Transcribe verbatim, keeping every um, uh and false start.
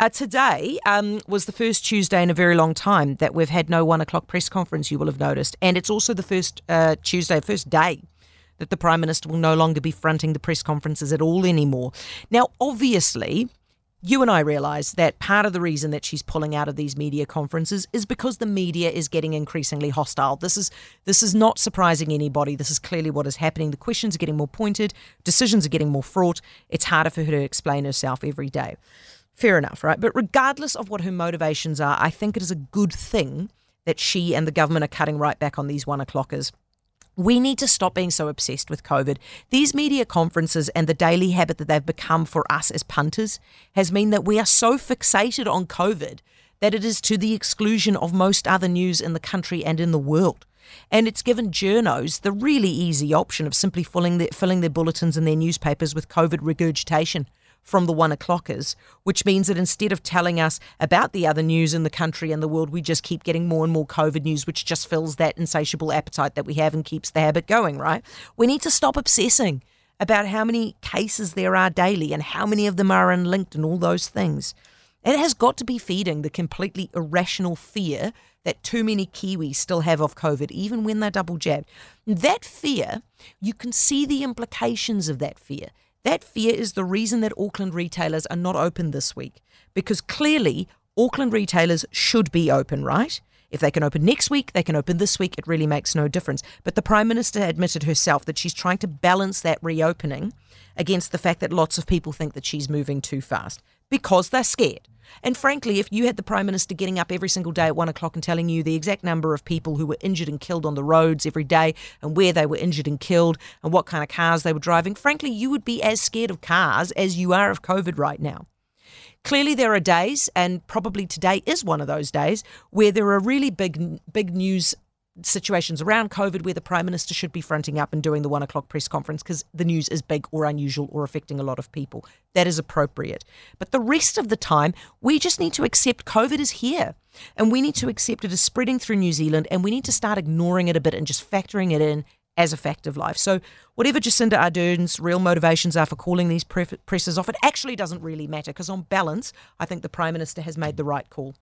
Uh, today um, was the first Tuesday in a very long time that we've had no one o'clock press conference, you will have noticed. And it's also the first uh, Tuesday, first day that the Prime Minister will no longer be fronting the press conferences at all anymore. Now, obviously, you and I realise that part of the reason that she's pulling out of these media conferences is because the media is getting increasingly hostile. This is this is not surprising anybody. This is clearly what is happening. The questions are getting more pointed. Decisions are getting more fraught. It's harder for her to explain herself every day. Fair enough, right? But regardless of what her motivations are, I think it is a good thing that she and the government are cutting right back on these one o'clockers. We need to stop being so obsessed with COVID. These media conferences and the daily habit that they've become for us as punters has meant that we are so fixated on COVID that it is to the exclusion of most other news in the country and in the world. And it's given journos the really easy option of simply filling their, filling their bulletins and their newspapers with COVID regurgitation from the one o'clockers, which means that instead of telling us about the other news in the country and the world, we just keep getting more and more COVID news, which just fills that insatiable appetite that we have and keeps the habit going, right? We need to stop obsessing about how many cases there are daily and how many of them are unlinked and all those things. It has got to be feeding the completely irrational fear that too many Kiwis still have of COVID, even when they're double jabbed. That fear, you can see the implications of that fear. That fear is the reason that Auckland retailers are not open this week, because clearly Auckland retailers should be open, right? If they can open next week, they can open this week. It really makes no difference. But the Prime Minister admitted herself that she's trying to balance that reopening against the fact that lots of people think that she's moving too fast because they're scared. And frankly, if you had the Prime Minister getting up every single day at one o'clock and telling you the exact number of people who were injured and killed on the roads every day and where they were injured and killed and what kind of cars they were driving, frankly, you would be as scared of cars as you are of COVID right now. Clearly, there are days, and probably today is one of those days, where there are really big, big news situations around COVID where the Prime Minister should be fronting up and doing the one o'clock press conference because the news is big or unusual or affecting a lot of people. That is appropriate. But the rest of the time, we just need to accept COVID is here and we need to accept it is spreading through New Zealand and we need to start ignoring it a bit and just factoring it in as a fact of life. So whatever Jacinda Ardern's real motivations are for calling these pre- presses off, it actually doesn't really matter because on balance, I think the Prime Minister has made the right call.